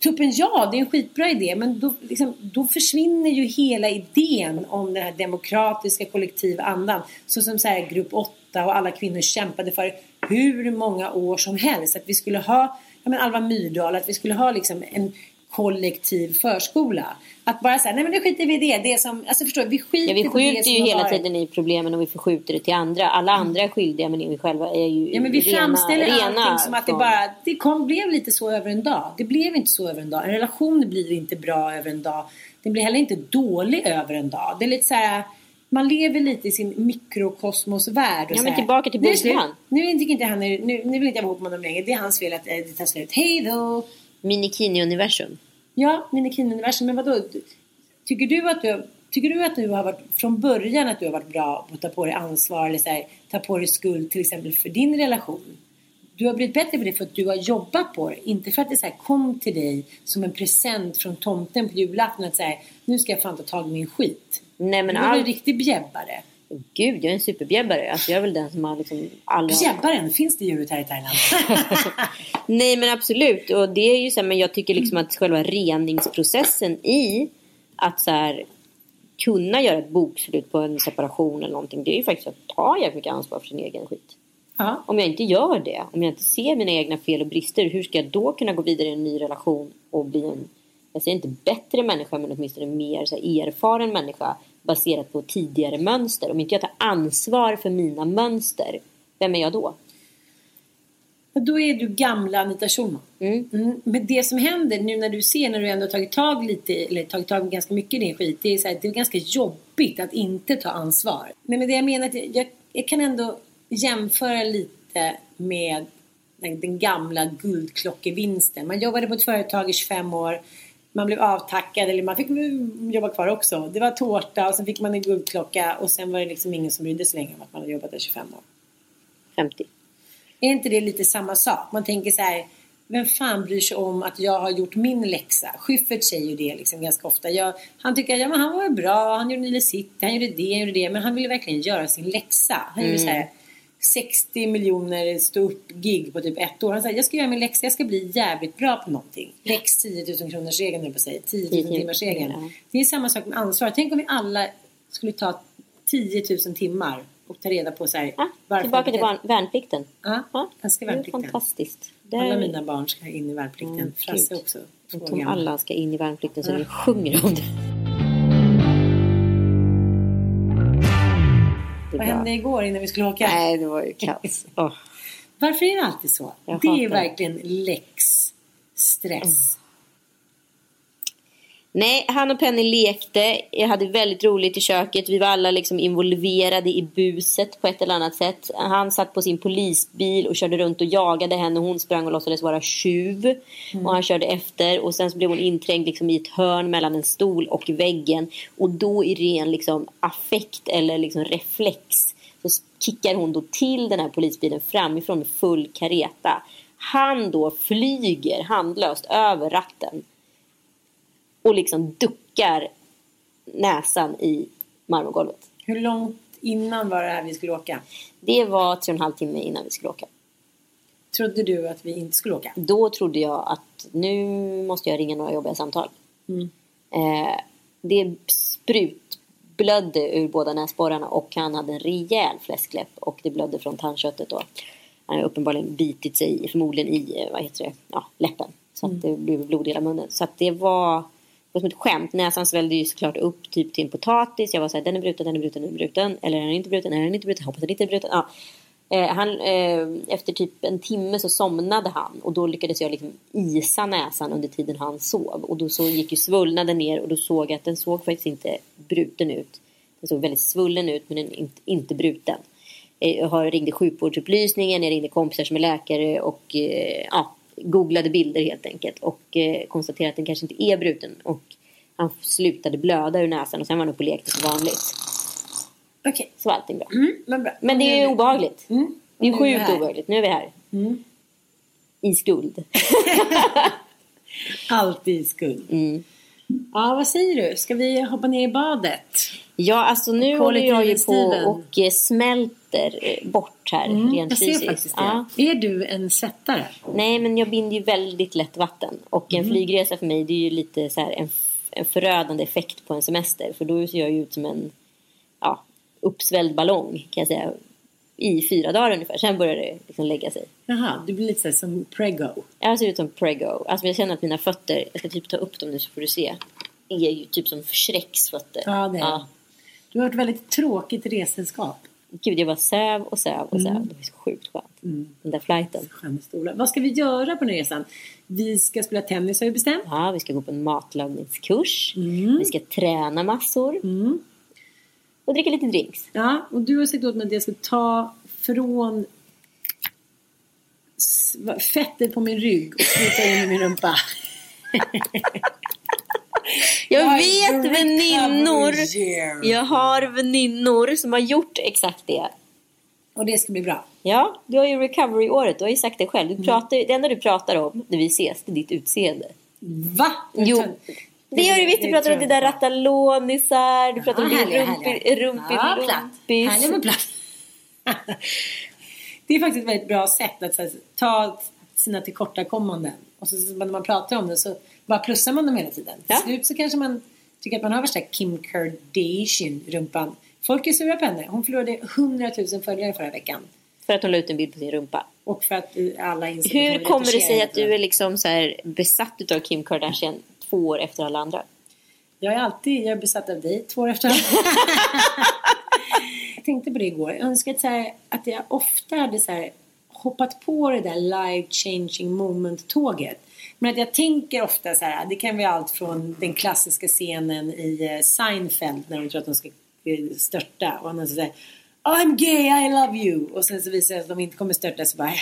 tuppen ja, det är en skitbra idé. Men då, liksom, då försvinner ju hela idén om den här demokratiska kollektiva andan. Så som så här, grupp åtta och alla kvinnor kämpade för hur många år som helst. Att vi skulle ha, ja men Alva Myrdal, att vi skulle ha liksom en kollektiv förskola. Att bara säga, nej men nu skiter vi i det. Det som, alltså förstår vi skiter ja, vi skjuter det som ju hela varit. Tiden i problemen och vi förskjuter det till andra. Alla mm. andra är skyldiga men vi själva är ju ja, men vi rena, framställer rena allting som att det bara, det kom, blev lite så över en dag. Det blev inte så över en dag. En relation blir inte bra över en dag. Den blir heller inte dålig över en dag. Det är lite så här, man lever lite i sin mikrokosmosvärld. Ja, men tillbaka till bubblan. Nu, nu, nu, nu, nu vill inte jag vara ihop med honom längre. Det är hans fel att äh, det tar slut. Hej då! Minikini-universum. Ja, minikini-universum. Men vadå? Tycker du, att du, tycker du att du har varit från början att du har varit bra på att ta på dig ansvar eller så här, ta på dig skuld till exempel för din relation? Du har blivit bättre på det för att du har jobbat på det. Inte för att det så här kom till dig som en present från tomten på julafton att säga, nu ska jag fan ta tag i min skit. Nej, men du all... är en riktig bjäbbare. Gud, jag är en superbjäbbare. Alltså jag är väl den som har liksom alla... Bjäbbaren, finns det djuret här i Thailand? Nej, men absolut. Och det är ju så här, men jag tycker liksom att själva reningsprocessen i att så här kunna göra ett bokslut på en separation eller någonting, det är ju faktiskt att ta jävligt mycket ansvar för sin egen skit. Aha. Om jag inte gör det, om jag inte ser mina egna fel och brister, hur ska jag då kunna gå vidare i en ny relation och bli en, jag säger inte bättre människa, men åtminstone en mer så här, erfaren människa baserat på tidigare mönster. Om inte jag tar ansvar för mina mönster, vem är jag då? Då är du gamla Anita Schulman. Mm. Mm. Men det som händer nu när du ser, när du ändå har tagit tag lite, eller tagit tag ganska mycket i din skit, det är, så här, det är ganska jobbigt att inte ta ansvar. Men med det jag menar, att jag, jag kan ändå jämföra lite med den gamla guldklockevinsten. Man jobbade på ett företag i tjugofem år. Man blev avtackad, eller man fick jobba kvar också. Det var tårta och sen fick man en guldklocka. Och sen var det liksom ingen som brydde sig längre om att man hade jobbat i tjugofem år. femtio. Är inte det lite samma sak? Man tänker så här, vem fan bryr sig om att jag har gjort min läxa? Schyffert säger ju det liksom ganska ofta. Jag, han tycker att ja, han var bra, han gjorde lite sitt, han gjorde det, han gjorde det. Men han ville verkligen göra sin läxa. Han mm. gjorde så här... sextio miljoner stå upp gig på typ ett år. Han säger, jag ska göra min läxa, jag ska bli jävligt bra på någonting. Läx tio tusen kronors regeln nu på sig, tio tusen timmars regeln. Mm. Det är samma sak med ansvar. Tänk om vi alla skulle ta tio tusen timmar och ta reda på så här, ja, varför tillbaka till barn- värnplikten. Ja, ja, jag ska värnplikten. Det är fantastiskt. Det är... Alla mina barn ska in i värnplikten. Mm, Frasse också. Om alla ska in i värnplikten så ja. Vi sjunger om det. Vad hände igår innan vi skulle åka? Nej, det var ju kaos. Oh. Varför är det alltid så? Jag det hatar. Är verkligen läxstress. Oh. Nej, han och Penny lekte. Jag hade väldigt roligt i köket. Vi var alla liksom involverade i buset på ett eller annat sätt. Han satt på sin polisbil och körde runt och jagade henne. Hon sprang och låtsades vara tjuv. Mm. Och han körde efter. Och sen så blev hon inträngd liksom i ett hörn mellan en stol och väggen. Och då i ren liksom affekt eller liksom reflex så kickar hon då till den här polisbilen framifrån med full kareta. Han då flyger handlöst över ratten. Och liksom duckar näsan i marmorgolvet. Hur långt innan var det här vi skulle åka? Det var tre och en halv timme innan vi skulle åka. Trodde du att vi inte skulle åka? Då trodde jag att nu måste jag ringa några jobbiga samtal. Mm. Eh, det sprutblödde ur båda näsborrarna. Och han hade en rejäl fläskläpp. Och det blödde från tandköttet då. Han har uppenbarligen bitit sig förmodligen i vad heter det? Ja, läppen. Så att det blev blod i hela munnen. Så att det var... som ett skämt. Näsan svällde ju såklart upp typ till en potatis. Jag var så här, den är bruten, den är bruten, den är bruten. Eller är den inte bruten, är den inte bruten, hoppas den inte är bruten. Ja. Eh, han, eh, efter typ en timme så somnade han. Och då lyckades jag liksom isa näsan under tiden han sov. Och då så gick ju svullnaden ner. Och då såg jag att den såg faktiskt inte bruten ut. Den såg väldigt svullen ut men den inte, inte bruten. Eh, jag ringde sjukvårdsupplysningen. Jag ringde kompisar som är läkare. Och eh, ja. Googlade bilder helt enkelt och eh, konstaterade att den kanske inte är bruten och han slutade blöda ur näsan och sen var han uppe och lekte som vanligt. Okej. Okay. Så var allting bra. Mm, men, bra. Men det är ju obehagligt. Mm. Det är sjukt obehagligt. Nu är vi här. Mm. I skuld. Alltid i skuld. Mm. Ja, vad säger du? Ska vi hoppa ner i badet? Ja, alltså nu håller jag ju på och smälter bort här mm, rent jag fysiskt. Ser faktiskt det. Ja. Är du en sättare? Nej, men jag binder ju väldigt lätt vatten. Och en mm. flygresa för mig, det är ju lite så här en, en förödande effekt på en semester. För då ser jag ju ut som en ja, uppsvälld ballong, kan jag säga. I fyra dagar ungefär. Sen börjar det liksom lägga sig. Jaha, du blir lite så som prego. Jag ser ut som prego. Alltså jag känner att mina fötter, jag ska typ ta upp dem nu så får du se. är ju typ som förskräcks. För att, ja, det är. Ja. Du har ett väldigt tråkigt resenskap. Gud, jag var säv och säv och säv. Mm. Det var så sjukt skönt. Mm. Den där flighten. Vad ska vi göra på den resan? Vi ska spela tennis, har vi bestämt. Ja, vi ska gå på en matlagningskurs. Mm. Vi ska träna massor. Mm. Och dricka lite drinks. Ja, och du har sagt åt mig att jag ska ta från fettet på min rygg och sluta in i min rumpa. Jag vet väninnor. Jag har väninnor som har gjort exakt det. Och det ska bli bra. Ja, du har ju recovery-året. Du har ju sagt det själv. Du pratar, det enda du pratar om när vi ses är ditt utseende. Va? Jo. Det gör ju visst. Du pratar om det där rattalånisar. Du pratar om rumpi, rumpi, rumpi. Härligt med plats. Det är faktiskt ett väldigt bra sätt att här, ta sina tillkortakommanden. Och så när man pratar om det så bara plussar man dem hela tiden. Till ja. slut så kanske man tycker att man har värsta Kim Kardashian-rumpan. Folk är sura på henne. Hon förlorade hundratusen följare förra veckan. För att hon la ut en bild på sin rumpa. Och för att alla inser. Hur kommer det sig att du är liksom så här besatt av Kim Kardashian två år efter alla andra? Jag är alltid jag är besatt av dig två år efter alla andra. Jag tänkte på det igår. Jag önskar att, så här, att jag ofta hade så här, hoppat på det där life-changing moment-tåget. Men att jag tänker ofta så här, det kan vara allt från den klassiska scenen i Seinfeld när de tror att de ska störta. Och han säger, I'm gay, I love you. Och sen så visar det att de inte kommer störta, så bara,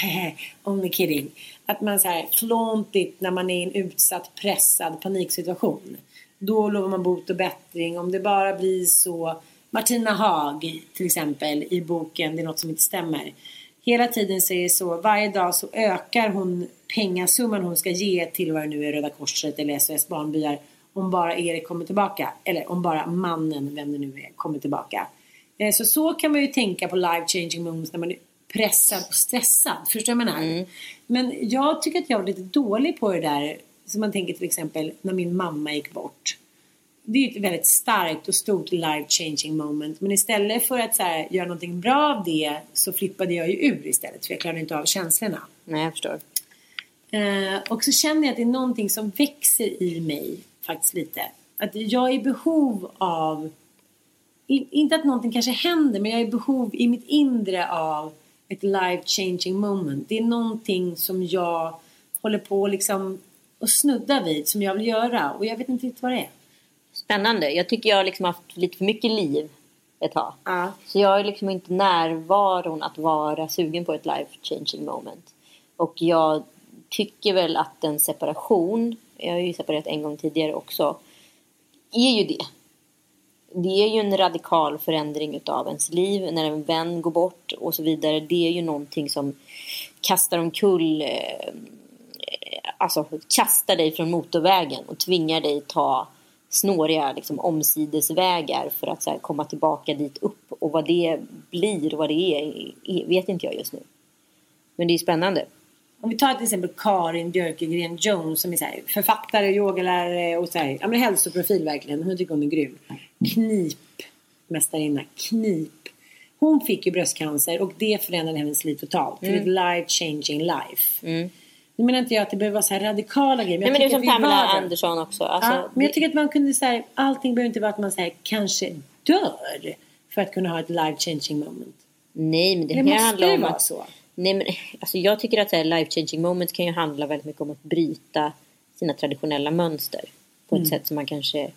only kidding. Att man så här flåntigt när man är i en utsatt, pressad paniksituation. Då lovar man bot och bättring. Om det bara blir så. Martina Hag till exempel i boken, det är något som inte stämmer. Hela tiden säger så, varje dag så ökar hon pengasumman hon ska ge till vad det nu är Röda Korset eller S O S Barnbyar. Om bara Erik kommer tillbaka. Eller om bara mannen, vem det nu är, kommer tillbaka. Så så kan man ju tänka på life-changing moments när man är pressad och stressad. Förstår du vad jag menar? Mm. Men jag tycker att jag var lite dålig på det där. Så man tänker till exempel när min mamma gick bort. Det är ju ett väldigt starkt och stort life-changing moment. Men istället för att så här, göra någonting bra av det så flippade jag ju ur istället. För jag klarade inte av känslorna. Nej, jag förstår. Eh, och så känner jag att det är någonting som växer i mig faktiskt lite. Att jag är i behov av, inte att någonting kanske händer, men jag är i behov i mitt inre av ett life-changing moment. Det är någonting som jag håller på liksom och snudda vid, som jag vill göra. Och jag vet inte riktigt vad det är. Spännande. Jag tycker jag har liksom haft lite för mycket liv ett tag. Ja. Så jag är liksom inte närvaron att vara sugen på ett life-changing moment. Och jag tycker väl att en separation, jag har ju separerat en gång tidigare också, är ju det. Det är ju en radikal förändring av ens liv. När en vän går bort och så vidare. Det är ju någonting som kastar omkull, alltså kastar dig från motorvägen och tvingar dig ta snåriga liksom, omsidesvägar för att så här, komma tillbaka dit upp. Och vad det blir och vad det är vet inte jag just nu. Men det är spännande. Om vi tar till exempel Karin Björkegren-Jones som är så här, författare, yogalärare och så här, ja, men hälsoprofil verkligen. Hon tycker hon är grym. Knipmästarinna, knip. Hon fick ju bröstcancer och det förändrade hennes liv totalt. Mm. Till ett life-changing life. Mm. Nu menar inte jag att det behöver vara så här radikala grejer. Men, Nej, men det är som Pamela Andersson också. Alltså, ja, men jag tycker att man kunde säga, allting behöver inte vara att man så här, kanske dör för att kunna ha ett life-changing moment. Nej, men det, det här handlar om att så. Nej, men alltså, jag tycker att så här, life-changing moments kan ju handla väldigt mycket om att bryta sina traditionella mönster. På ett mm. sätt som man kanske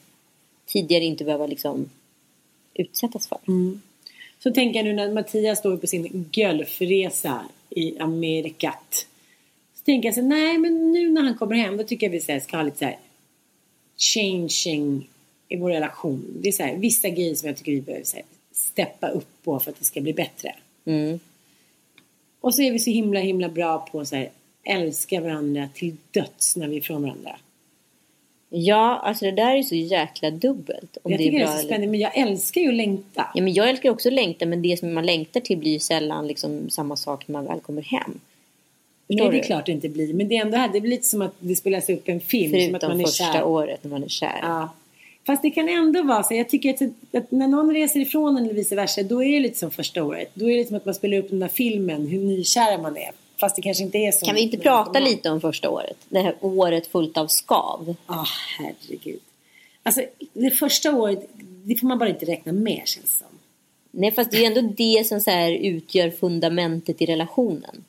tidigare inte behöver liksom, utsättas för. Mm. Så tänker jag nu när Mattias står på sin golfresa i Amerikat. Så tänker jag så nej men nu när han kommer hem då tycker jag vi så här, ska ha lite så här changing i vår relation. Det är så här, vissa grejer som jag tycker vi behöver så här, steppa upp på för att det ska bli bättre. Mm. Och så är vi så himla himla bra på att älska varandra till döds när vi är från varandra. Ja, alltså det där är så jäkla dubbelt. Om jag det tycker är bra det är så spännande, eller... men jag älskar ju att längta. Ja, men jag älskar också att längta, men det som man längtar till blir ju sällan liksom samma sak när man väl kommer hem. Nej, det är klart det inte blir. Men det är ändå här, det blir lite som att det spelas upp en film. Förutom som att man är första kär. Året när man är kär. Ja. Fast det kan ändå vara så. Jag tycker att, att när någon reser ifrån en eller vice versa, då är det lite som första året. Då är det lite som att man spelar upp den där filmen, hur nykär man är. Fast det kanske inte är så. Kan vi inte prata lite om första året? Det här året fullt av skav. Ja, oh, herregud. Alltså det första året, det får man bara inte räkna med, känns som. Nej, fast det är ändå det som så här utgör fundamentet i relationen.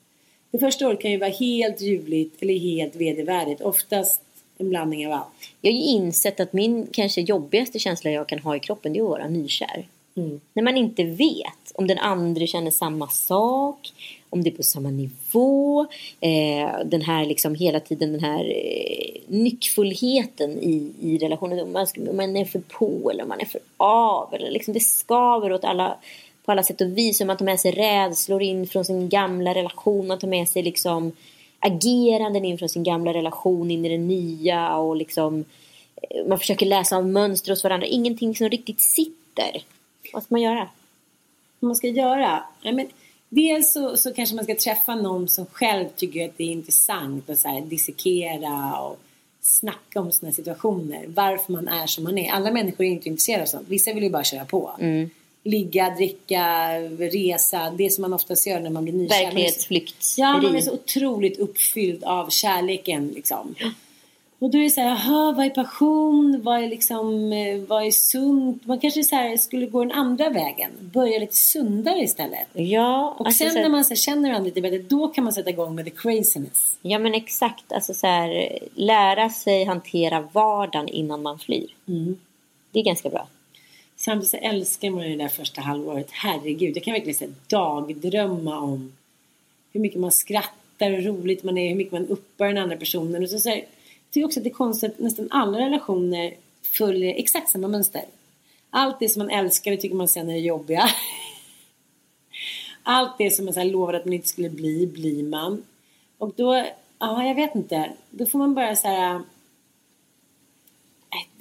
Det första året kan ju vara helt ljuvligt eller helt vedervärdigt. Oftast en blandning av allt. Jag har ju insett att min kanske jobbigaste känsla jag kan ha i kroppen, det är att vara nykär. Mm. När man inte vet om den andra känner samma sak, om det är på samma nivå, eh, den här liksom hela tiden den här eh, nyckfullheten i, i relationen, om man, ska, om man är för på eller om man är för av eller liksom, det skaver åt alla, på alla sätt och vis, om man tar med sig rädslor in från sin gamla relation, man tar med sig liksom ageranden in från sin gamla relation in i den nya, och liksom man försöker läsa av mönster hos varandra, ingenting som riktigt sitter. Vad ska man göra? Vad man ska göra? Ja, men dels så, så kanske man ska träffa någon som själv tycker att det är intressant att så här dissekera och snacka om såna situationer. Varför man är som man är. Alla människor är inte intresserade av sånt. Vissa vill ju bara köra på. Mm. Ligga, dricka, resa. Det som man oftast gör när man blir nykär. Verklighetsflykt. Ja, man är så otroligt uppfylld av kärleken liksom. Ja. Och då är det så här, aha, vad är passion, vad är, liksom, vad är sunt? Man kanske så här skulle gå den andra vägen. Börja lite sundare istället. Ja. Och alltså sen här, när man så här, känner varandra lite bättre, då kan man sätta igång med the craziness. Ja, men exakt. Alltså så här, lära sig hantera vardagen innan man flyr. Mm. Det är ganska bra. Samtidigt så älskar man ju det där första halvåret. Herregud, jag kan verkligen så här, dagdrömma om hur mycket man skrattar och roligt man är. Hur mycket man uppar den andra personen. Och så, så här, jag tycker också att det är konstigt att nästan alla relationer följer exakt samma mönster. Allt det som man älskar, det tycker man sen är jobbiga. Allt det som man så här lovade att man inte skulle bli, blir man. Och då, ja jag vet inte. Då får man bara så här.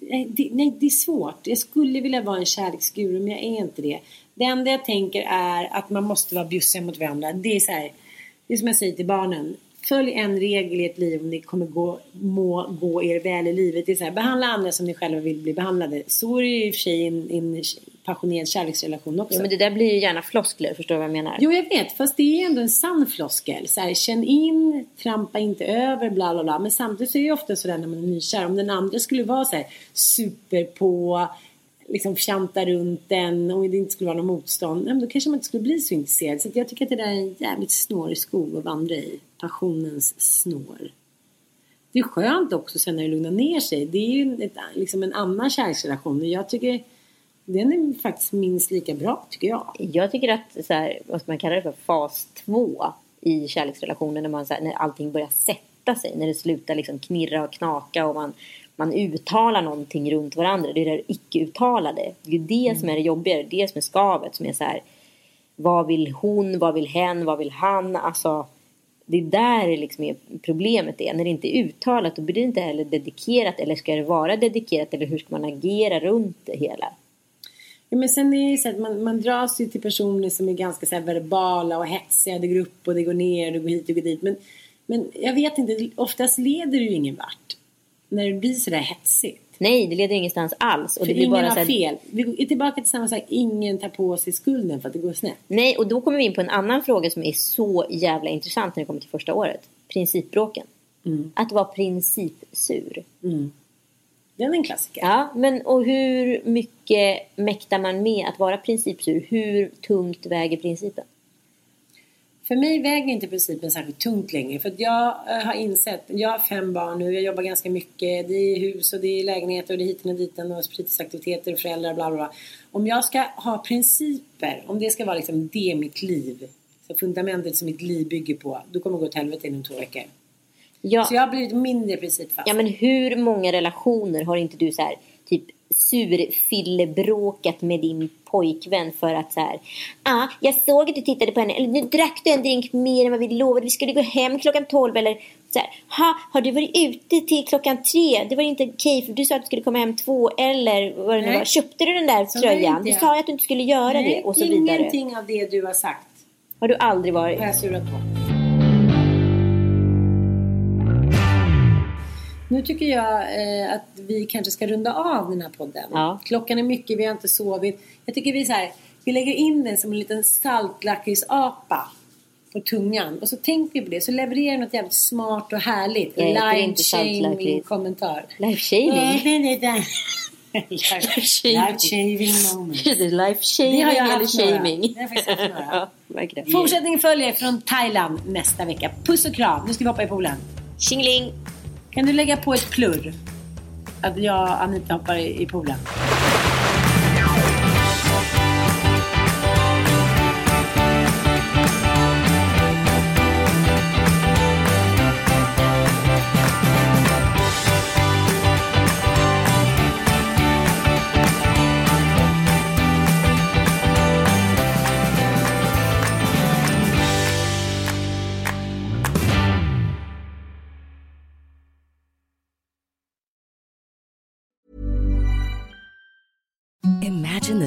Nej det, nej, det är svårt. Jag skulle vilja vara en kärleksguru, men jag är inte det. Det enda jag tänker är att man måste vara bjussig mot varandra. Det är så här, det är som jag säger till barnen. Följ en regel i ett liv om ni kommer gå, må gå er väl i livet. Det är så här, behandla andra som ni själva vill bli behandlade. Så är det ju i och för sig en, en passionerad kärleksrelation också. Ja, men det där blir ju gärna floskler, förstår du vad jag menar? Jo, jag vet. Fast det är ändå en sann floskel. Så här, känn in, trampa inte över, bla bla bla. Men samtidigt så är det ofta sådär när man är nykär. Om den andra skulle vara så här super på, liksom fjanta runt den, och det inte skulle vara någon motstånd, då kanske man inte skulle bli så intresserad. Så att jag tycker att det där är en jävligt snårig skog att vandra i. Passionens snår. Det är skönt också sen när det lugnar ner sig. Det är ju ett, liksom en annan kärleksrelation. Jag tycker den är faktiskt minst lika bra, tycker jag. Jag tycker att så här, vad man kallar det för, fas två i kärleksrelationen, när, man, så här, när allting börjar sätta sig. När det slutar liksom knirra och knaka och man Man uttalar någonting runt varandra. Det är det icke-uttalade. Det är det mm. som är det jobbigare. Det är det som är skavet. Som är så här, vad vill hon? Vad vill hen? Vad vill han? Alltså, det är där det liksom är problemet är. När det inte är uttalat, då blir det inte heller dedikerat. Eller ska det vara dedikerat? Eller hur ska man agera runt det hela? Ja, men sen är det så att man, man dras ju till personer som är ganska så här verbala och hetsiga. Det går upp och det går ner. Det går hit och går dit. Men, men jag vet inte. Oftast leder det ju ingen vart. När det blir sådär hetsigt. Nej, det leder ingenstans alls. Och för det blir ingen bara har sådär fel. Vi är tillbaka till samma sak. Ingen tar på sig skulden för att det går snett. Nej, och då kommer vi in på en annan fråga som är så jävla intressant när det kommer till första året. Principbråken. Mm. Att vara principsur. Mm. Den är en klassiker. Ja, men och hur mycket mäktar man med att vara principsur? Hur tungt väger principen? För mig väger inte principen särskilt tungt längre. För att jag har insett, jag har fem barn nu, jag jobbar ganska mycket. Det är hus och det är lägenheter och det är hiten och diten och fritidsaktiviteter och föräldrar och bla bla bla. Om jag ska ha principer, om det ska vara liksom det mitt liv, så fundamentet som mitt liv bygger på, då kommer det gå åt helvete inom två veckor. Ja. Så jag har blivit mindre principfast. Ja, men hur många relationer har inte du så här, typ surfillebråkat med din pojkvän för att så här, ah, jag såg att du tittade på henne, eller nu drack du en drink mer än vad vi lovade, vi skulle gå hem klockan tolv, eller så här, ha, har du varit ute till klockan tre, det var inte okej för du sa att du skulle komma hem två, eller vad det nu var, köpte du den där så tröjan, du sa att du inte skulle göra Nej, det och så vidare. Ingenting av det du har sagt har du aldrig varit, jag har surat på. Nu tycker jag eh, att vi kanske ska runda av den här podden. Ja. Klockan är mycket, vi har inte sovit. Jag tycker vi så här, vi lägger in den som en liten saltlakritsapa på tungan. Och så tänker vi på det, så levererar något jävligt smart och härligt. Live-shaming kommentar. Live-shaming? Life-shaming moment. Precis, life-shaming eller shaming. Ja, fortsättningen följer från Thailand nästa vecka. Puss och kram, nu ska vi hoppa i poolen. Tjingling. Kan du lägga på ett plurr? Att jag och Anita hoppar i, i poolen. Imagine the